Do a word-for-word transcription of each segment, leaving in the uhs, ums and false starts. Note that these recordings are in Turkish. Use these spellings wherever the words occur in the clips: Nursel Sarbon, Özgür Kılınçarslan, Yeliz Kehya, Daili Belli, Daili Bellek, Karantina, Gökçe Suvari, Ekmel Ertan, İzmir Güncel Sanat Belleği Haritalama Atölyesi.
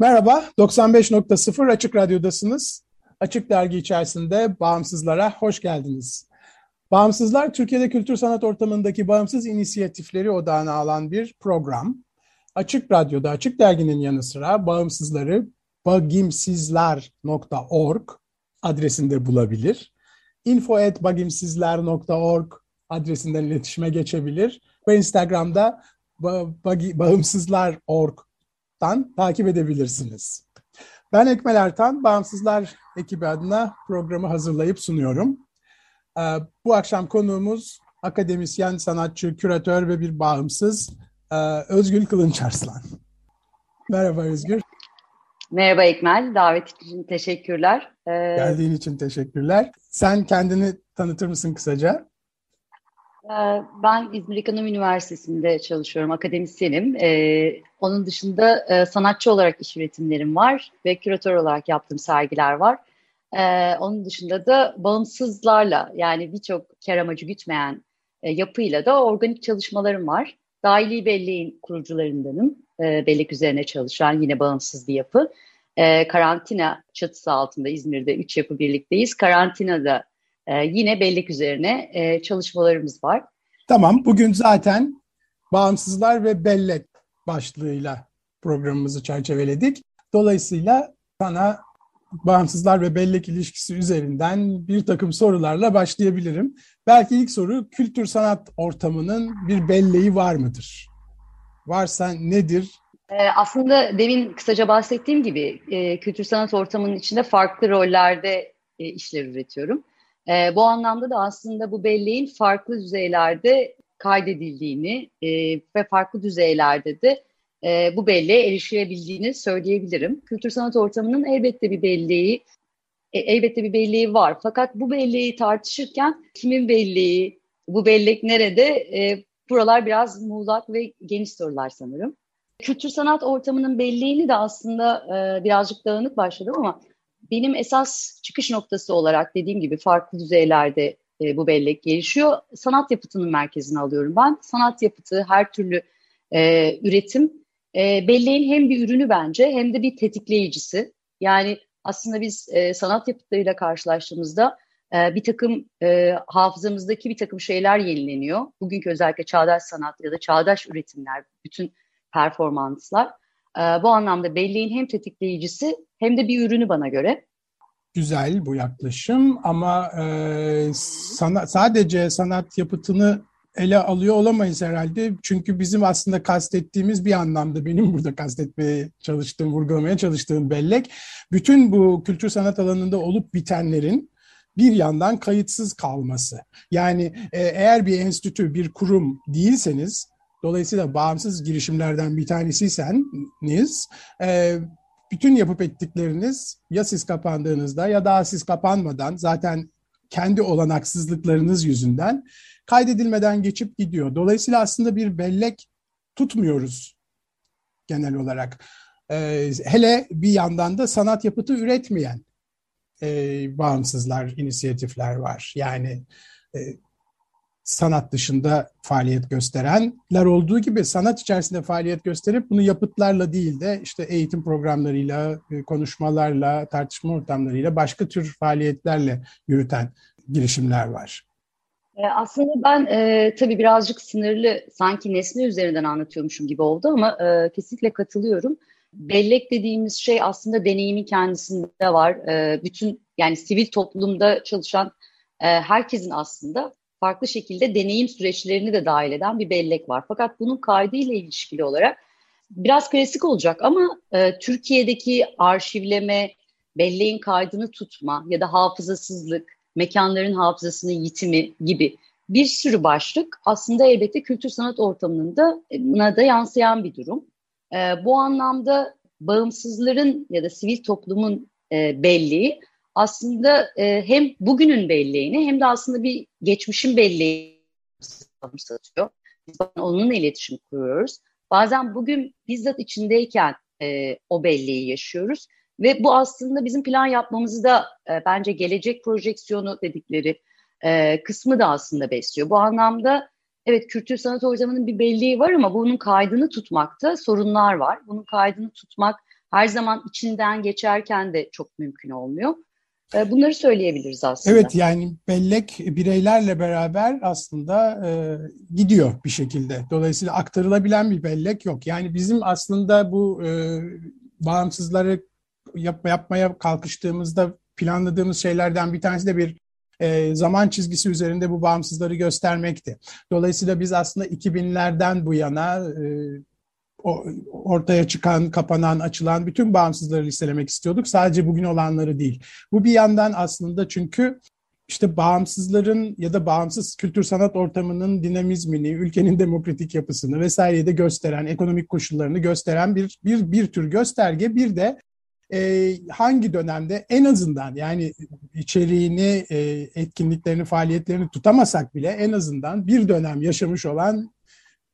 Merhaba, doksan beş nokta sıfır Açık Radyo'dasınız. Açık Dergi içerisinde Bağımsızlara hoş geldiniz. Bağımsızlar, Türkiye'de kültür sanat ortamındaki bağımsız inisiyatifleri odağına alan bir program. Açık Radyo'da Açık Dergi'nin yanı sıra bağımsızları bagimsizler nokta org adresinde bulabilir. info at bagimsizler nokta org adresinden iletişime geçebilir. Ve Instagram'da bağımsızlar nokta org takip edebilirsiniz. Ben Ekmel Ertan, Bağımsızlar ekibi adına programı hazırlayıp sunuyorum. Bu akşam konuğumuz akademisyen, sanatçı, küratör ve bir bağımsız Özgür Kılınçarslan. Merhaba Özgür. Merhaba Ekmel, davet için teşekkürler. Ee... Geldiğin için teşekkürler. Sen kendini tanıtır mısın kısaca? Ben İzmir Ekonomi Üniversitesi'nde çalışıyorum, akademisyenim. Ee, onun dışında e, sanatçı olarak iş üretimlerim var ve küratör olarak yaptığım sergiler var. Ee, onun dışında da bağımsızlarla, yani birçok kar amacı gütmeyen e, yapıyla da organik çalışmalarım var. Daili Belli'nin kurucularındanım. E, bellek üzerine çalışan yine bağımsız bir yapı. E, Karantina çatısı altında İzmir'de üç yapı birlikteyiz. Karantina'da Ee, yine bellek üzerine e, çalışmalarımız var. Tamam, bugün zaten bağımsızlar ve bellek başlığıyla programımızı çerçeveledik. Dolayısıyla sana bağımsızlar ve bellek ilişkisi üzerinden bir takım sorularla başlayabilirim. Belki ilk soru, kültür sanat ortamının bir belleği var mıdır? Varsa nedir? Ee, aslında demin kısaca bahsettiğim gibi e, kültür sanat ortamının içinde farklı rollerde e, işler üretiyorum. E, bu anlamda da aslında bu belleğin farklı düzeylerde kaydedildiğini e, ve farklı düzeylerde de e, bu belleğe erişilebildiğini söyleyebilirim. Kültür sanat ortamının elbette bir belleği e, elbette bir belleği var. Fakat bu belleği tartışırken kimin belleği, bu bellek nerede? E, buralar biraz muğlak ve geniş sorular sanırım. Kültür sanat ortamının belleğini de aslında e, birazcık dağınık başladım ama benim esas çıkış noktası olarak dediğim gibi farklı düzeylerde e, bu bellek gelişiyor. Sanat yapıtının merkezine alıyorum ben. Sanat yapıtı, her türlü e, üretim e, belleğin hem bir ürünü bence hem de bir tetikleyicisi. Yani aslında biz e, sanat yapıtlarıyla karşılaştığımızda e, bir takım e, hafızamızdaki bir takım şeyler yenileniyor. Bugünkü özellikle çağdaş sanat ya da çağdaş üretimler, bütün performanslar. Bu anlamda belleğin hem tetikleyicisi hem de bir ürünü bana göre. Güzel bu yaklaşım ama e, sana, sadece sanat yapıtını ele alıyor olamayız herhalde. Çünkü bizim aslında kastettiğimiz, bir anlamda benim burada kastetmeye çalıştığım, vurgulamaya çalıştığım bellek, bütün bu kültür sanat alanında olup bitenlerin bir yandan kayıtsız kalması. Yani e, eğer bir enstitü, bir kurum değilseniz, dolayısıyla bağımsız girişimlerden bir tanesiyseniz, bütün yapıp ettikleriniz ya siz kapandığınızda ya daha siz kapanmadan, zaten kendi olanaksızlıklarınız yüzünden kaydedilmeden geçip gidiyor. Dolayısıyla aslında bir bellek tutmuyoruz genel olarak. Hele bir yandan da sanat yapıtı üretmeyen bağımsızlar, inisiyatifler var. Yani sanat dışında faaliyet gösterenler olduğu gibi sanat içerisinde faaliyet gösterip bunu yapıtlarla değil de işte eğitim programlarıyla, konuşmalarla, tartışma ortamlarıyla, başka tür faaliyetlerle yürüten girişimler var. Aslında ben e, tabii birazcık sınırlı, sanki nesne üzerinden anlatıyormuşum gibi oldu ama e, kesinlikle katılıyorum. Bellek dediğimiz şey aslında deneyimin kendisinde var. E, bütün, yani sivil toplumda çalışan e, herkesin aslında farklı şekilde deneyim süreçlerini de dahil eden bir bellek var. Fakat bunun kaydıyla ilişkili olarak biraz klasik olacak ama e, Türkiye'deki arşivleme, belleğin kaydını tutma ya da hafızasızlık mekanların hafızasının yitimi gibi bir sürü başlık aslında elbette kültür sanat ortamına da yansıyan bir durum. E, bu anlamda bağımsızların ya da sivil toplumun e, belleği aslında e, hem bugünün belleğini hem de aslında bir geçmişin belleğini satıyor. Onunla iletişim kuruyoruz. Bazen bugün bizzat içindeyken e, o belleği yaşıyoruz ve bu aslında bizim plan yapmamızı da e, bence gelecek projeksiyonu dedikleri e, kısmı da aslında besliyor. Bu anlamda evet kültür sanat ortamının bir belleği var ama bunun kaydını tutmakta sorunlar var. Bunun kaydını tutmak her zaman içinden geçerken de çok mümkün olmuyor. E, bunları söyleyebiliriz aslında. Evet, yani bellek bireylerle beraber aslında e, gidiyor bir şekilde. Dolayısıyla aktarılabilen bir bellek yok. Yani bizim aslında bu e, bağımsızları yap, yapmaya kalkıştığımızda planladığımız şeylerden bir tanesi de bir E, zaman çizgisi üzerinde bu bağımsızları göstermekti. Dolayısıyla biz aslında iki binlerden bu yana e, o, ortaya çıkan, kapanan, açılan bütün bağımsızları listelemek istiyorduk. Sadece bugün olanları değil. Bu bir yandan aslında çünkü işte bağımsızların ya da bağımsız kültür sanat ortamının dinamizmini, ülkenin demokratik yapısını vesaireyi de gösteren, ekonomik koşullarını gösteren bir bir bir tür gösterge, bir de Ee, hangi dönemde en azından yani içeriğini, e, etkinliklerini, faaliyetlerini tutamasak bile en azından bir dönem yaşamış olan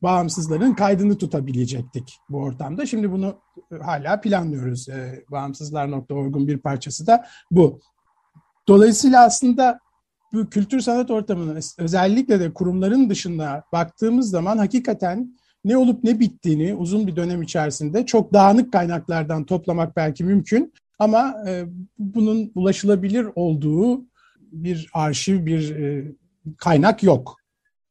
bağımsızların kaydını tutabilecektik bu ortamda. Şimdi bunu hala planlıyoruz. Ee, bağımsızlar nokta org'un bir parçası da bu. Dolayısıyla aslında bu kültür sanat ortamının özellikle de kurumların dışına baktığımız zaman hakikaten ne olup ne bittiğini uzun bir dönem içerisinde çok dağınık kaynaklardan toplamak belki mümkün ama e, bunun ulaşılabilir olduğu bir arşiv, bir e, kaynak yok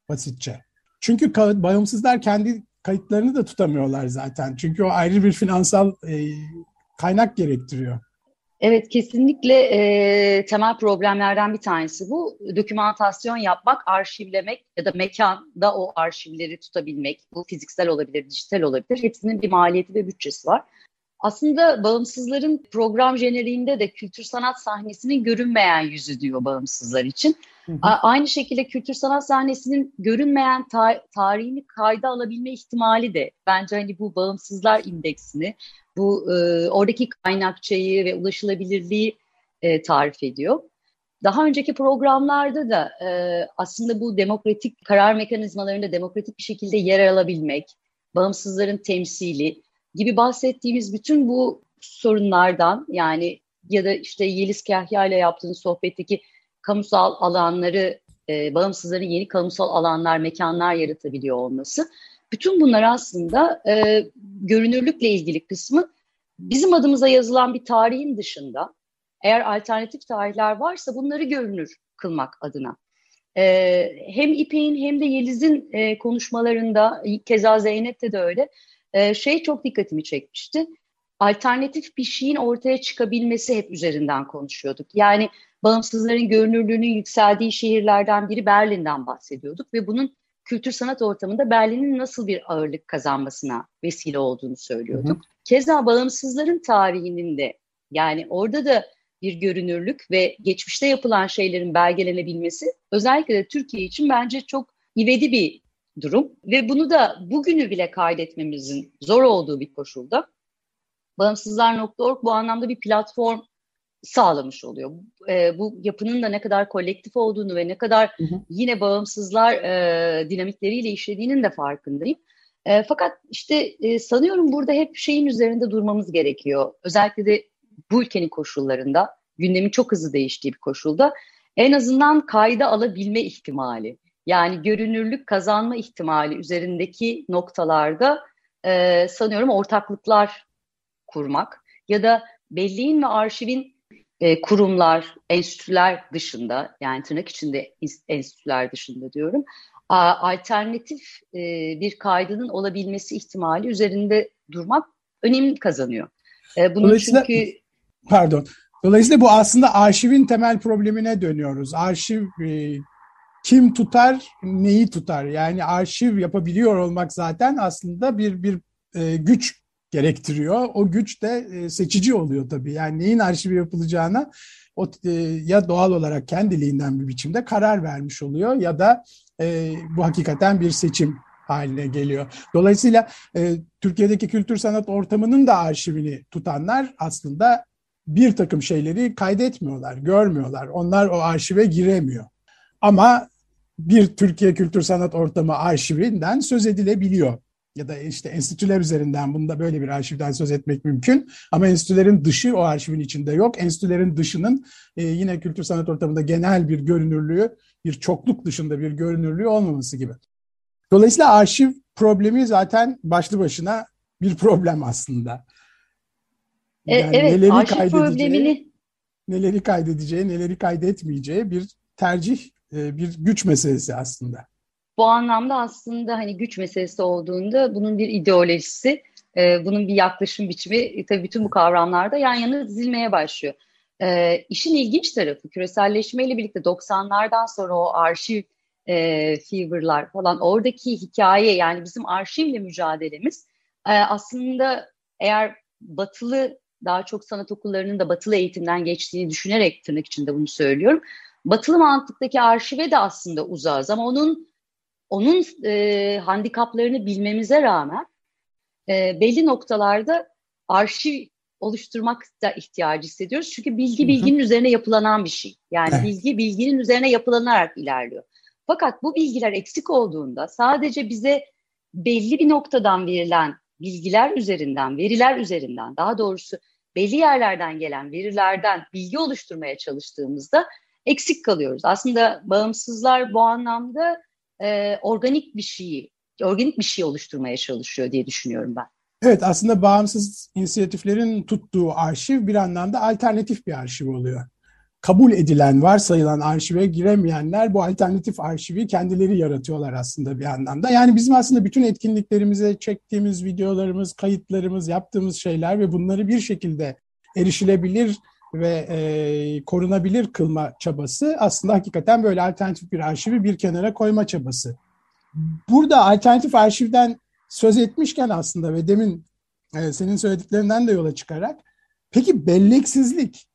basitçe. Çünkü ka- bağımsızlar kendi kayıtlarını da tutamıyorlar zaten. Çünkü o ayrı bir finansal e, kaynak gerektiriyor. Evet, kesinlikle e, temel problemlerden bir tanesi bu. Dokümantasyon yapmak, arşivlemek ya da mekanda o arşivleri tutabilmek, bu fiziksel olabilir, dijital olabilir. Hepsinin bir maliyeti ve bütçesi var. Aslında bağımsızların program jeneriğinde de kültür sanat sahnesinin görünmeyen yüzü diyor bağımsızlar için. Hı hı. A- aynı şekilde kültür sanat sahnesinin görünmeyen ta- tarihini kayda alabilme ihtimali de bence hani bu bağımsızlar indeksini, bu e, oradaki kaynakçayı ve ulaşılabilirliği e, tarif ediyor. Daha önceki programlarda da e, aslında bu demokratik karar mekanizmalarında demokratik bir şekilde yer alabilmek, bağımsızların temsili gibi bahsettiğimiz bütün bu sorunlardan yani ya da işte Yeliz Kehya ile yaptığınız sohbetteki kamusal alanları, e, bağımsızların yeni kamusal alanlar, mekanlar yaratabiliyor olması... Bütün bunlar aslında e, görünürlükle ilgili kısmı bizim adımıza yazılan bir tarihin dışında eğer alternatif tarihler varsa bunları görünür kılmak adına. E, hem İpek'in hem de Yeliz'in e, konuşmalarında keza Zeynep'te de öyle e, şey çok dikkatimi çekmişti. Alternatif bir şeyin ortaya çıkabilmesi hep üzerinden konuşuyorduk. Yani bağımsızların görünürlüğünün yükseldiği şehirlerden biri Berlin'den bahsediyorduk ve bunun kültür sanat ortamında Berlin'in nasıl bir ağırlık kazanmasına vesile olduğunu söylüyorduk. Hı hı. Keza bağımsızların tarihinin de yani orada da bir görünürlük ve geçmişte yapılan şeylerin belgelenebilmesi özellikle de Türkiye için bence çok ivedi bir durum. Ve bunu da bugünü bile kaydetmemizin zor olduğu bir koşulda bağımsızlar nokta org bu anlamda bir platform sağlamış oluyor. E, bu yapının da ne kadar kolektif olduğunu ve ne kadar hı hı. yine bağımsızlar e, dinamikleriyle işlediğinin de farkındayım. E, fakat işte e, sanıyorum burada hep şeyin üzerinde durmamız gerekiyor. Özellikle de bu ülkenin koşullarında, gündemin çok hızlı değiştiği bir koşulda en azından kayda alabilme ihtimali, yani görünürlük kazanma ihtimali üzerindeki noktalarda e, sanıyorum ortaklıklar kurmak ya da belleğin ve arşivin kurumlar, enstitüler dışında yani tırnak içinde enstitüler dışında diyorum alternatif bir kaydının olabilmesi ihtimali üzerinde durmak önem kazanıyor. Bunun dolayısıyla, çünkü pardon. Dolayısıyla bu aslında arşivin temel problemine dönüyoruz. Arşiv kim tutar, neyi tutar? Yani arşiv yapabiliyor olmak zaten aslında bir bir güç gerektiriyor. O güç de seçici oluyor tabii. Yani neyin arşivi yapılacağına o e, ya doğal olarak kendiliğinden bir biçimde karar vermiş oluyor ya da e, bu hakikaten bir seçim haline geliyor. Dolayısıyla e, Türkiye'deki kültür sanat ortamının da arşivini tutanlar aslında bir takım şeyleri kaydetmiyorlar, görmüyorlar. Onlar o arşive giremiyor. Ama bir Türkiye kültür sanat ortamı arşivinden söz edilebiliyor. Ya da işte enstitüler üzerinden bunda böyle bir arşivden söz etmek mümkün. Ama enstitülerin dışı o arşivin içinde yok. Enstitülerin dışının e, yine kültür sanat ortamında genel bir görünürlüğü, bir çokluk dışında bir görünürlüğü olmaması gibi. Dolayısıyla arşiv problemi zaten başlı başına bir problem aslında. Yani e, evet, neleri arşiv kaydedeceği, problemini... neleri kaydedeceği, neleri kaydetmeyeceği bir tercih, bir güç meselesi aslında. Bu anlamda aslında hani güç meselesi olduğunda bunun bir ideolojisi, bunun bir yaklaşım biçimi tabii bütün bu kavramlarda yan yana dizilmeye başlıyor. İşin ilginç tarafı küreselleşmeyle birlikte doksanlardan sonra o arşiv E, fever'lar falan oradaki hikaye yani bizim arşivle mücadelemiz e, aslında eğer batılı daha çok sanat okullarının da batılı eğitimden geçtiğini düşünerek tırnak içinde bunu söylüyorum. Batılı mantıktaki arşive de aslında uzağız ama onun onun e, handikaplarını bilmemize rağmen e, belli noktalarda arşiv oluşturmak da ihtiyacı hissediyoruz. Çünkü bilgi bilginin üzerine yapılanan bir şey. Yani evet. bilgi bilginin üzerine yapılanarak ilerliyor. Fakat bu bilgiler eksik olduğunda sadece bize belli bir noktadan verilen bilgiler üzerinden, veriler üzerinden, daha doğrusu belli yerlerden gelen verilerden bilgi oluşturmaya çalıştığımızda eksik kalıyoruz. Aslında bağımsızlar bu anlamda e, organik bir şeyi, organik bir şey oluşturmaya çalışıyor diye düşünüyorum ben. Evet, aslında bağımsız inisiyatiflerin tuttuğu arşiv bir anlamda alternatif bir arşiv oluyor. Kabul edilen, varsayılan arşive giremeyenler bu alternatif arşivi kendileri yaratıyorlar aslında bir anlamda. Yani bizim aslında bütün etkinliklerimize çektiğimiz videolarımız, kayıtlarımız, yaptığımız şeyler ve bunları bir şekilde erişilebilir ve e, korunabilir kılma çabası aslında hakikaten böyle alternatif bir arşivi bir kenara koyma çabası. Burada alternatif arşivden söz etmişken aslında ve demin e, senin söylediklerinden de yola çıkarak, peki belleksizlik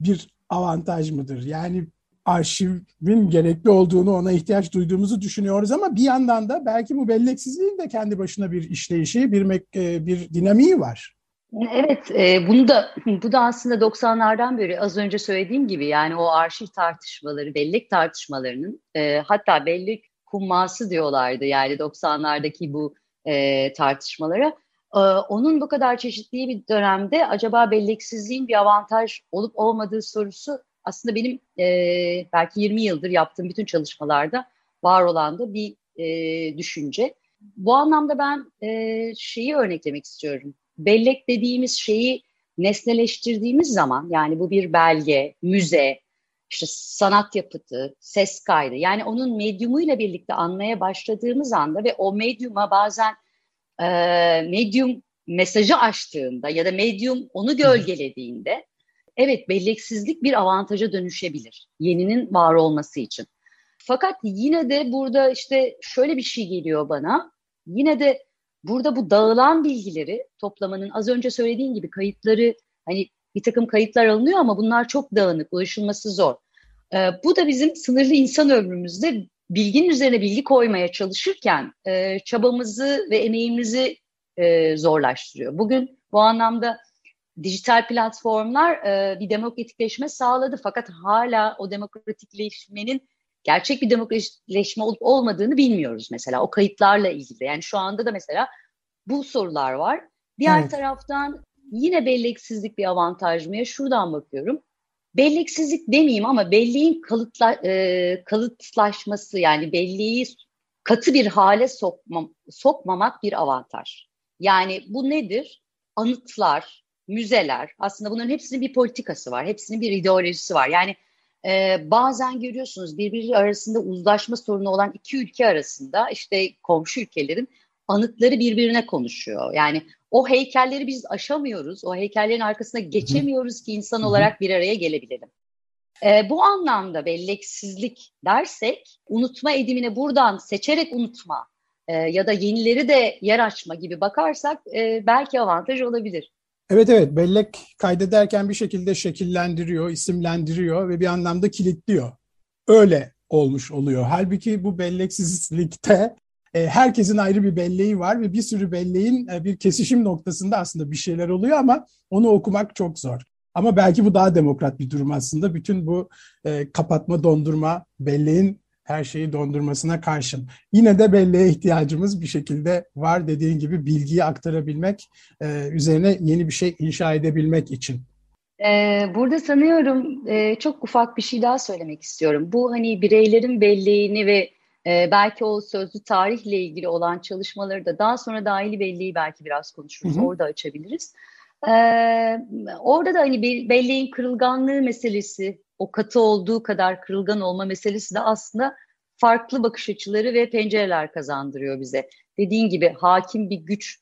bir avantaj mıdır? Yani arşivin gerekli olduğunu, ona ihtiyaç duyduğumuzu düşünüyoruz ama bir yandan da belki bu belleksizliğin de kendi başına bir işleyişi, bir me- bir dinamiği var. Evet, e, bunu da bu da aslında doksanlardan beri az önce söylediğim gibi yani o arşiv tartışmaları, bellek tartışmalarının e, hatta bellek humması diyorlardı yani doksanlardaki bu e, tartışmalara. Onun bu kadar çeşitli bir dönemde acaba belleksizliğin bir avantaj olup olmadığı sorusu aslında benim e, belki yirmi yıldır yaptığım bütün çalışmalarda var olan da bir e, düşünce. Bu anlamda ben e, şeyi örneklemek istiyorum. Bellek dediğimiz şeyi nesneleştirdiğimiz zaman yani bu bir belge, müze, işte sanat yapıtı, ses kaydı yani onun medyumuyla birlikte anmaya başladığımız anda ve o medyuma bazen medyum mesajı açtığında ya da medyum onu gölgelediğinde evet belleksizlik bir avantaja dönüşebilir yeninin var olması için. Fakat yine de burada işte şöyle bir şey geliyor bana, yine de burada bu dağılan bilgileri toplamanın az önce söylediğim gibi kayıtları hani bir takım kayıtlar alınıyor ama bunlar çok dağınık, ulaşılması zor. Ee, bu da bizim sınırlı insan ömrümüzde bilginin üzerine bilgi koymaya çalışırken e, çabamızı ve emeğimizi e, zorlaştırıyor. Bugün bu anlamda dijital platformlar e, bir demokratikleşme sağladı fakat hala o demokratikleşmenin gerçek bir demokratikleşme olup olmadığını bilmiyoruz mesela o kayıtlarla ilgili. Yani şu anda da mesela bu sorular var. Diğer evet. taraftan yine belleksizlik bir avantaj mı? Şuradan bakıyorum. Belleksizlik demeyeyim ama belleğin kalıtla, e, kalıtlaşması yani belleği katı bir hale sokmam, sokmamak bir avantaj. Yani bu nedir? Anıtlar, müzeler aslında bunların hepsinin bir politikası var. Hepsinin bir ideolojisi var. Yani e, bazen görüyorsunuz birbiri arasında uzlaşma sorunu olan iki ülke arasında işte komşu ülkelerin anıtları birbirine konuşuyor. Yani o heykelleri biz aşamıyoruz, o heykellerin arkasına geçemiyoruz ki insan olarak bir araya gelebilelim. E, bu anlamda belleksizlik dersek, unutma edimine buradan seçerek unutma e, ya da yenileri de yer açma gibi bakarsak e, belki avantaj olabilir. Evet evet, bellek kaydederken bir şekilde şekillendiriyor, isimlendiriyor ve bir anlamda kilitliyor. Öyle olmuş oluyor. Halbuki bu belleksizlikte herkesin ayrı bir belleği var ve bir sürü belleğin bir kesişim noktasında aslında bir şeyler oluyor ama onu okumak çok zor. Ama belki bu daha demokrat bir durum aslında. Bütün bu kapatma, dondurma, belleğin her şeyi dondurmasına karşın. Yine de belleğe ihtiyacımız bir şekilde var, dediğin gibi bilgiyi aktarabilmek, üzerine yeni bir şey inşa edebilmek için. Burada sanıyorum çok ufak bir şey daha söylemek istiyorum. Bu hani bireylerin belleğini ve belki o sözlü tarihle ilgili olan çalışmaları da daha sonra daili belleği belki biraz konuşuruz, hı hı. orada açabiliriz. Orada da hani belleğin kırılganlığı meselesi, o katı olduğu kadar kırılgan olma meselesi de aslında farklı bakış açıları ve pencereler kazandırıyor bize. Dediğin gibi hakim bir güç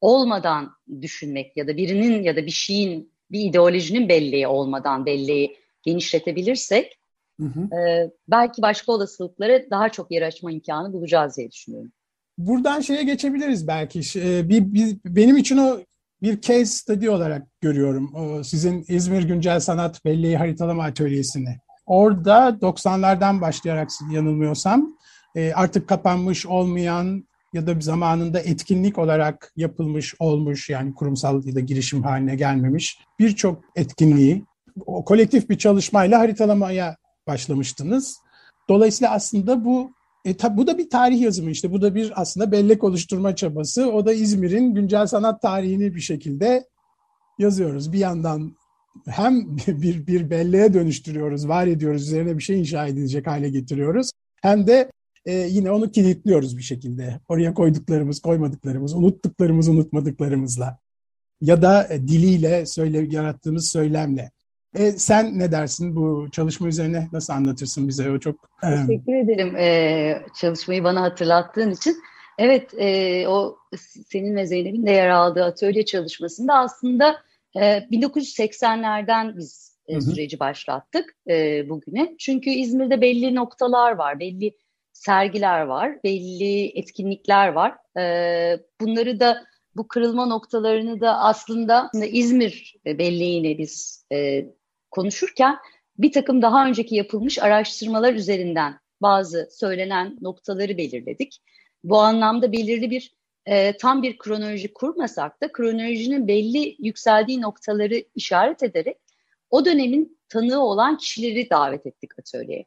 olmadan düşünmek ya da birinin ya da bir şeyin, bir ideolojinin belleği olmadan belleği genişletebilirsek hı hı. E, belki başka olasılıklara daha çok yer açma imkanı bulacağız diye düşünüyorum. Buradan şeye geçebiliriz belki. E, bir, bir, benim için o bir case study olarak görüyorum sizin İzmir Güncel Sanat Belleği Haritalama Atölyesini. Orada doksanlardan başlayarak yanılmıyorsam artık kapanmış olmayan ya da zamanında etkinlik olarak yapılmış olmuş, yani kurumsal ya da girişim haline gelmemiş birçok etkinliği o kolektif bir çalışmayla haritalamaya başlamıştınız. Dolayısıyla aslında bu E, tab- bu da bir tarih yazımı işte. Bu da bir aslında bellek oluşturma çabası. O da İzmir'in güncel sanat tarihini bir şekilde yazıyoruz. Bir yandan hem bir, bir belleğe dönüştürüyoruz, var ediyoruz, üzerine bir şey inşa edilecek hale getiriyoruz. Hem de e, yine onu kilitliyoruz bir şekilde. Oraya koyduklarımız, koymadıklarımız, unuttuklarımız, unutmadıklarımızla. Ya da e, diliyle, söyle, yarattığımız söylemle. E, sen ne dersin bu çalışma üzerine? Nasıl anlatırsın bize? O çok teşekkür ederim e, çalışmayı bana hatırlattığın için. Evet, e, o senin ve Zeynep'in de yer aldığı atölye çalışmasında aslında e, bin dokuz yüz seksenlerden biz e, süreci başlattık e, bugüne. Çünkü İzmir'de belli noktalar var, belli sergiler var, belli etkinlikler var. E, bunları da bu kırılma noktalarını da aslında İzmir belleğini biz e, konuşurken bir takım daha önceki yapılmış araştırmalar üzerinden bazı söylenen noktaları belirledik. Bu anlamda belirli bir e, tam bir kronoloji kurmasak da kronolojinin belli yükseldiği noktaları işaret ederek o dönemin tanığı olan kişileri davet ettik atölyeye.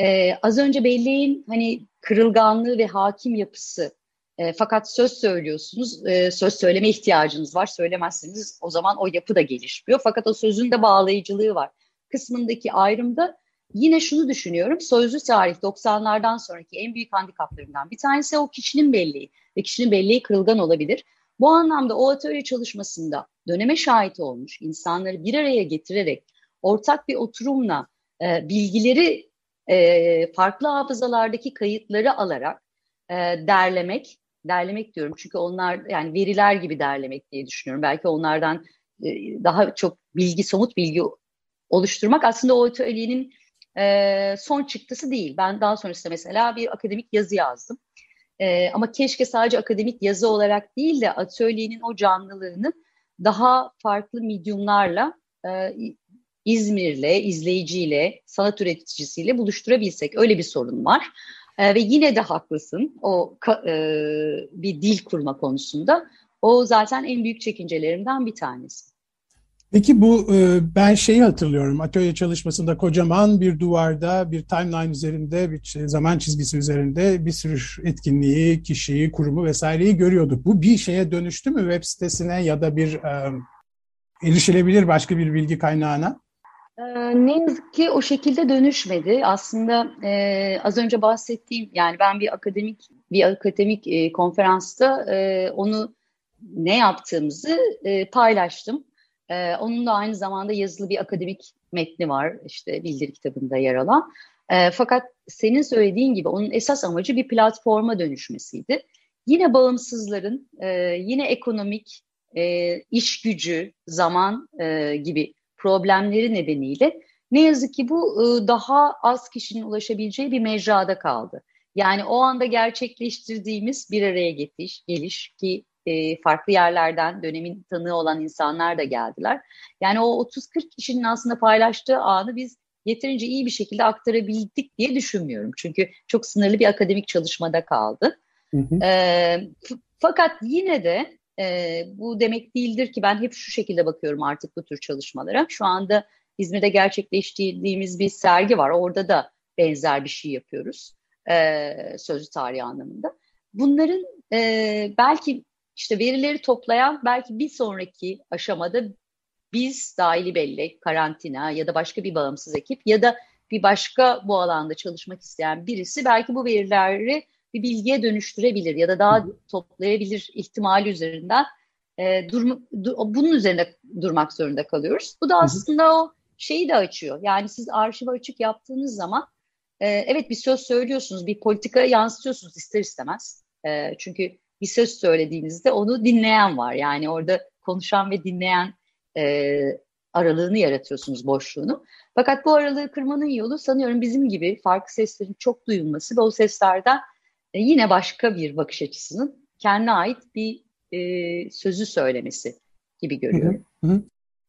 E, az önce belleğin hani kırılganlığı ve hakim yapısı, e, fakat söz söylüyorsunuz, e, söz söyleme ihtiyacınız var. Söylemezseniz o zaman o yapı da gelişmiyor. Fakat o sözün de bağlayıcılığı var. Kısmındaki ayrımda yine şunu düşünüyorum. Sözlü tarih doksanlardan sonraki en büyük handikaplarından bir tanesi o kişinin belleği. Ve kişinin belleği kırılgan olabilir. Bu anlamda o atölye çalışmasında döneme şahit olmuş insanları bir araya getirerek ortak bir oturumla e, bilgileri e, farklı hafızalardaki kayıtları alarak e, derlemek, derlemek diyorum çünkü onlar yani veriler gibi derlemek diye düşünüyorum. Belki onlardan daha çok bilgi, somut bilgi oluşturmak aslında o atölyenin son çıktısı değil. Ben daha sonrasında mesela bir akademik yazı yazdım. Ama keşke sadece akademik yazı olarak değil de atölyenin o canlılığını daha farklı medyumlarla, İzmir'le, izleyiciyle, sanat üreticisiyle buluşturabilsek. Öyle bir sorun var. Ee, ve yine de haklısın o ka- e, bir dil kurma konusunda. O zaten en büyük çekincelerimden bir tanesi. Peki bu e, ben şeyi hatırlıyorum. Atölye çalışmasında kocaman bir duvarda, bir timeline üzerinde, bir zaman çizgisi üzerinde bir sürü etkinliği, kişiyi, kurumu vesaireyi görüyorduk. Bu bir şeye dönüştü mü web sitesine ya da bir e, erişilebilir başka bir bilgi kaynağına? Ne yazık ki o şekilde dönüşmedi. Aslında e, az önce bahsettiğim yani ben bir akademik bir akademik e, konferansta e, onu ne yaptığımızı e, paylaştım. E, onun da aynı zamanda yazılı bir akademik metni var işte bildiri kitabında yer alan. E, fakat senin söylediğin gibi onun esas amacı bir platforma dönüşmesiydi. Yine bağımsızların, e, yine ekonomik, e, iş gücü, zaman e, gibi problemleri nedeniyle ne yazık ki bu daha az kişinin ulaşabileceği bir mecrada kaldı. Yani o anda gerçekleştirdiğimiz bir araya getiş, geliş ki e, farklı yerlerden dönemin tanığı olan insanlar da geldiler. Yani o otuz kırk kişinin aslında paylaştığı anı biz yeterince iyi bir şekilde aktarabildik diye düşünmüyorum. Çünkü çok sınırlı bir akademik çalışmada kaldı. Hı hı. E, f- fakat yine de e, bu demek değildir ki ben hep şu şekilde bakıyorum artık bu tür çalışmalara. Şu anda İzmir'de gerçekleştirdiğimiz bir sergi var. Orada da benzer bir şey yapıyoruz. E, sözlü tarih anlamında. Bunların e, belki işte verileri toplayan belki bir sonraki aşamada biz Daili Belli, Karantina ya da başka bir bağımsız ekip ya da bir başka bu alanda çalışmak isteyen birisi belki bu verileri bir bilgiye dönüştürebilir ya da daha toplayabilir ihtimali üzerinden e, durma, dur, bunun üzerinde durmak zorunda kalıyoruz. Bu da aslında Hı-hı. o şeyi de açıyor. Yani siz arşiv açık yaptığınız zaman e, evet bir söz söylüyorsunuz, bir politikaya yansıtıyorsunuz ister istemez. E, çünkü bir söz söylediğinizde onu dinleyen var. Yani orada konuşan ve dinleyen E, aralığını yaratıyorsunuz, boşluğunu. Fakat bu aralığı kırmanın yolu sanıyorum bizim gibi farklı seslerin çok duyulması ve o seslerden e, yine başka bir bakış açısının kendine ait bir e, sözü söylemesi gibi görüyorum. Hı hı.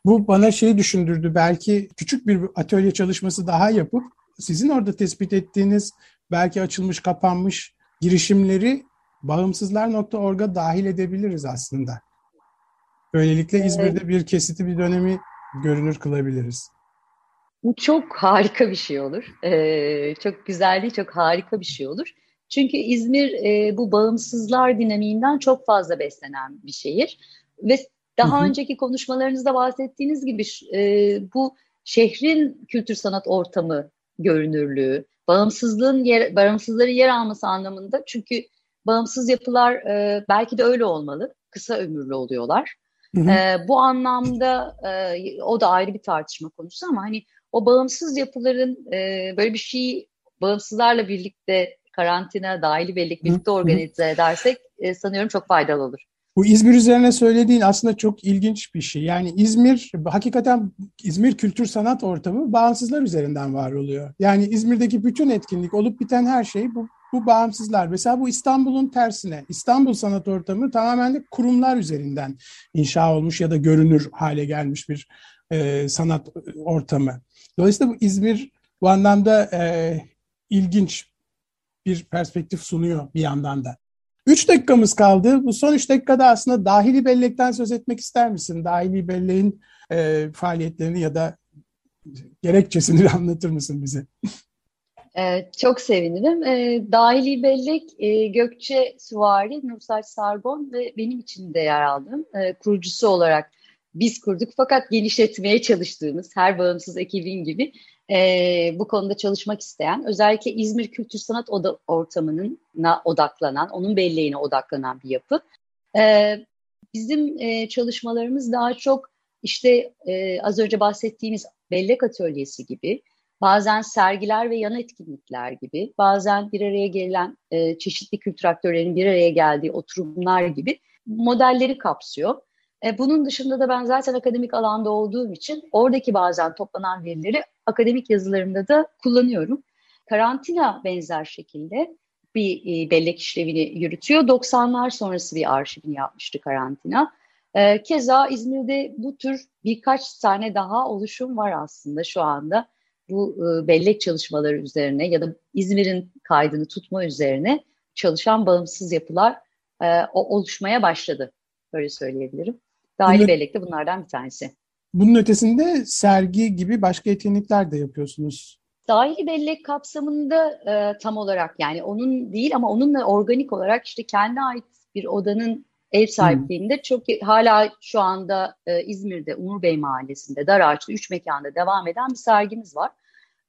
Bu bana şeyi düşündürdü. Belki küçük bir atölye çalışması daha yapıp sizin orada tespit ettiğiniz belki açılmış, kapanmış girişimleri bağımsızlar nokta org'a dahil edebiliriz aslında. Böylelikle İzmir'de bir kesiti, bir dönemi görünür kılabiliriz. Bu çok harika bir şey olur. Ee, çok güzelliği, çok harika bir şey olur. Çünkü İzmir e, bu bağımsızlar dinamiğinden çok fazla beslenen bir şehir. Ve daha Hı-hı. önceki konuşmalarınızda bahsettiğiniz gibi e, bu şehrin kültür sanat ortamı görünürlüğü, bağımsızlığın yer, bağımsızların yer alması anlamında. Çünkü bağımsız yapılar e, belki de öyle olmalı. Kısa ömürlü oluyorlar. Hı hı. Ee, bu anlamda e, o da ayrı bir tartışma konusu ama hani o bağımsız yapıların e, böyle bir şeyi bağımsızlarla birlikte karantina, dahili belli birlikte organize edersek e, sanıyorum çok faydalı olur. Bu İzmir üzerine söylediğin aslında çok ilginç bir şey. Yani İzmir, hakikaten İzmir kültür sanat ortamı bağımsızlar üzerinden var oluyor. Yani İzmir'deki bütün etkinlik, olup biten her şey bu. Bu bağımsızlar. Mesela bu İstanbul'un tersine. İstanbul sanat ortamı tamamen de kurumlar üzerinden inşa olmuş ya da görünür hale gelmiş bir e, sanat ortamı. Dolayısıyla bu İzmir bu anlamda e, ilginç bir perspektif sunuyor bir yandan da. Üç dakikamız kaldı. Bu son üç dakikada aslında Daili Bellek'ten söz etmek ister misin? Daili Bellek'in e, faaliyetlerini ya da gerekçesini anlatır mısın bize? Ee, çok sevinirim. Ee, Daili Bellek, e, Gökçe Suvari, Nursel Sarbon ve benim için de yer aldığım e, kurucusu olarak biz kurduk. Fakat genişletmeye çalıştığımız her bağımsız ekibin gibi e, bu konuda çalışmak isteyen, özellikle İzmir Kültür Sanat Oda- ortamına odaklanan, onun belleğine odaklanan bir yapı. E, bizim e, çalışmalarımız daha çok işte e, az önce bahsettiğimiz bellek atölyesi gibi, bazen sergiler ve yan etkinlikler gibi, bazen bir araya gelen e, çeşitli kültür aktörlerinin bir araya geldiği oturumlar gibi modelleri kapsıyor. E, bunun dışında da ben zaten akademik alanda olduğum için oradaki bazen toplanan verileri akademik yazılarımda da kullanıyorum. Karantina benzer şekilde bir e, bellek işlevini yürütüyor. doksanlar sonrası bir arşivini yapmıştı Karantina. E, keza İzmir'de bu tür birkaç tane daha oluşum var aslında şu anda. Bu bellek çalışmaları üzerine ya da İzmir'in kaydını tutma üzerine çalışan bağımsız yapılar e, oluşmaya başladı. Böyle söyleyebilirim. Daili Bunun, Bellek de bunlardan bir tanesi. Bunun ötesinde sergi gibi başka etkinlikler de yapıyorsunuz. Daili Bellek kapsamında e, tam olarak yani onun değil ama onunla organik olarak işte kendine ait bir odanın ev sahipliğinde hmm. çok hala şu anda e, İzmir'de Umur Bey Mahallesi'nde Darağaç'ta üç mekanda devam eden bir sergimiz var.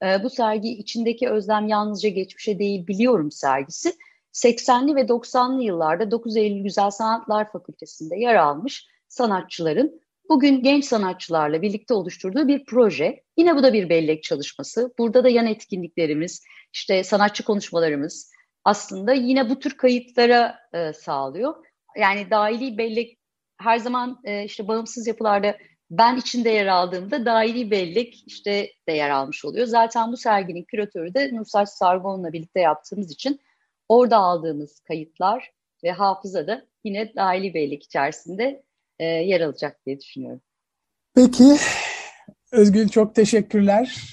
E, bu sergi içindeki Özlem Yalnızca Geçmişe Değil Biliyorum sergisi seksenli ve doksanlı yıllarda dokuz Eylül Güzel Sanatlar Fakültesi'nde yer almış sanatçıların bugün genç sanatçılarla birlikte oluşturduğu bir proje. Yine bu da bir bellek çalışması. Burada da yan etkinliklerimiz, işte sanatçı konuşmalarımız aslında yine bu tür kayıtlara e, sağlıyor. Yani Daili Bellek her zaman e, işte bağımsız yapılarda ben içinde yer aldığımda Daili Bellek işte de yer almış oluyor. Zaten bu serginin küratörü de Nursel Sargon'la birlikte yaptığımız için orada aldığımız kayıtlar ve hafıza da yine dahili bellik içerisinde e, yer alacak diye düşünüyorum. Peki, Özgür çok teşekkürler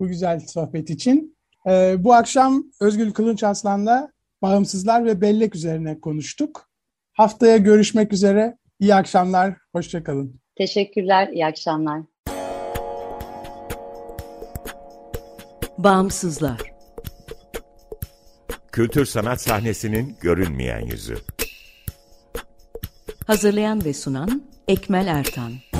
bu güzel sohbet için. Ee, bu akşam Özgür Kılınçarslan'la bağımsızlar ve bellek üzerine konuştuk. Haftaya görüşmek üzere. İyi akşamlar, hoşça kalın. Teşekkürler, iyi akşamlar. Bağımsızlar. Kültür sanat sahnesinin görünmeyen yüzü. Hazırlayan ve sunan Ekmel Ertan.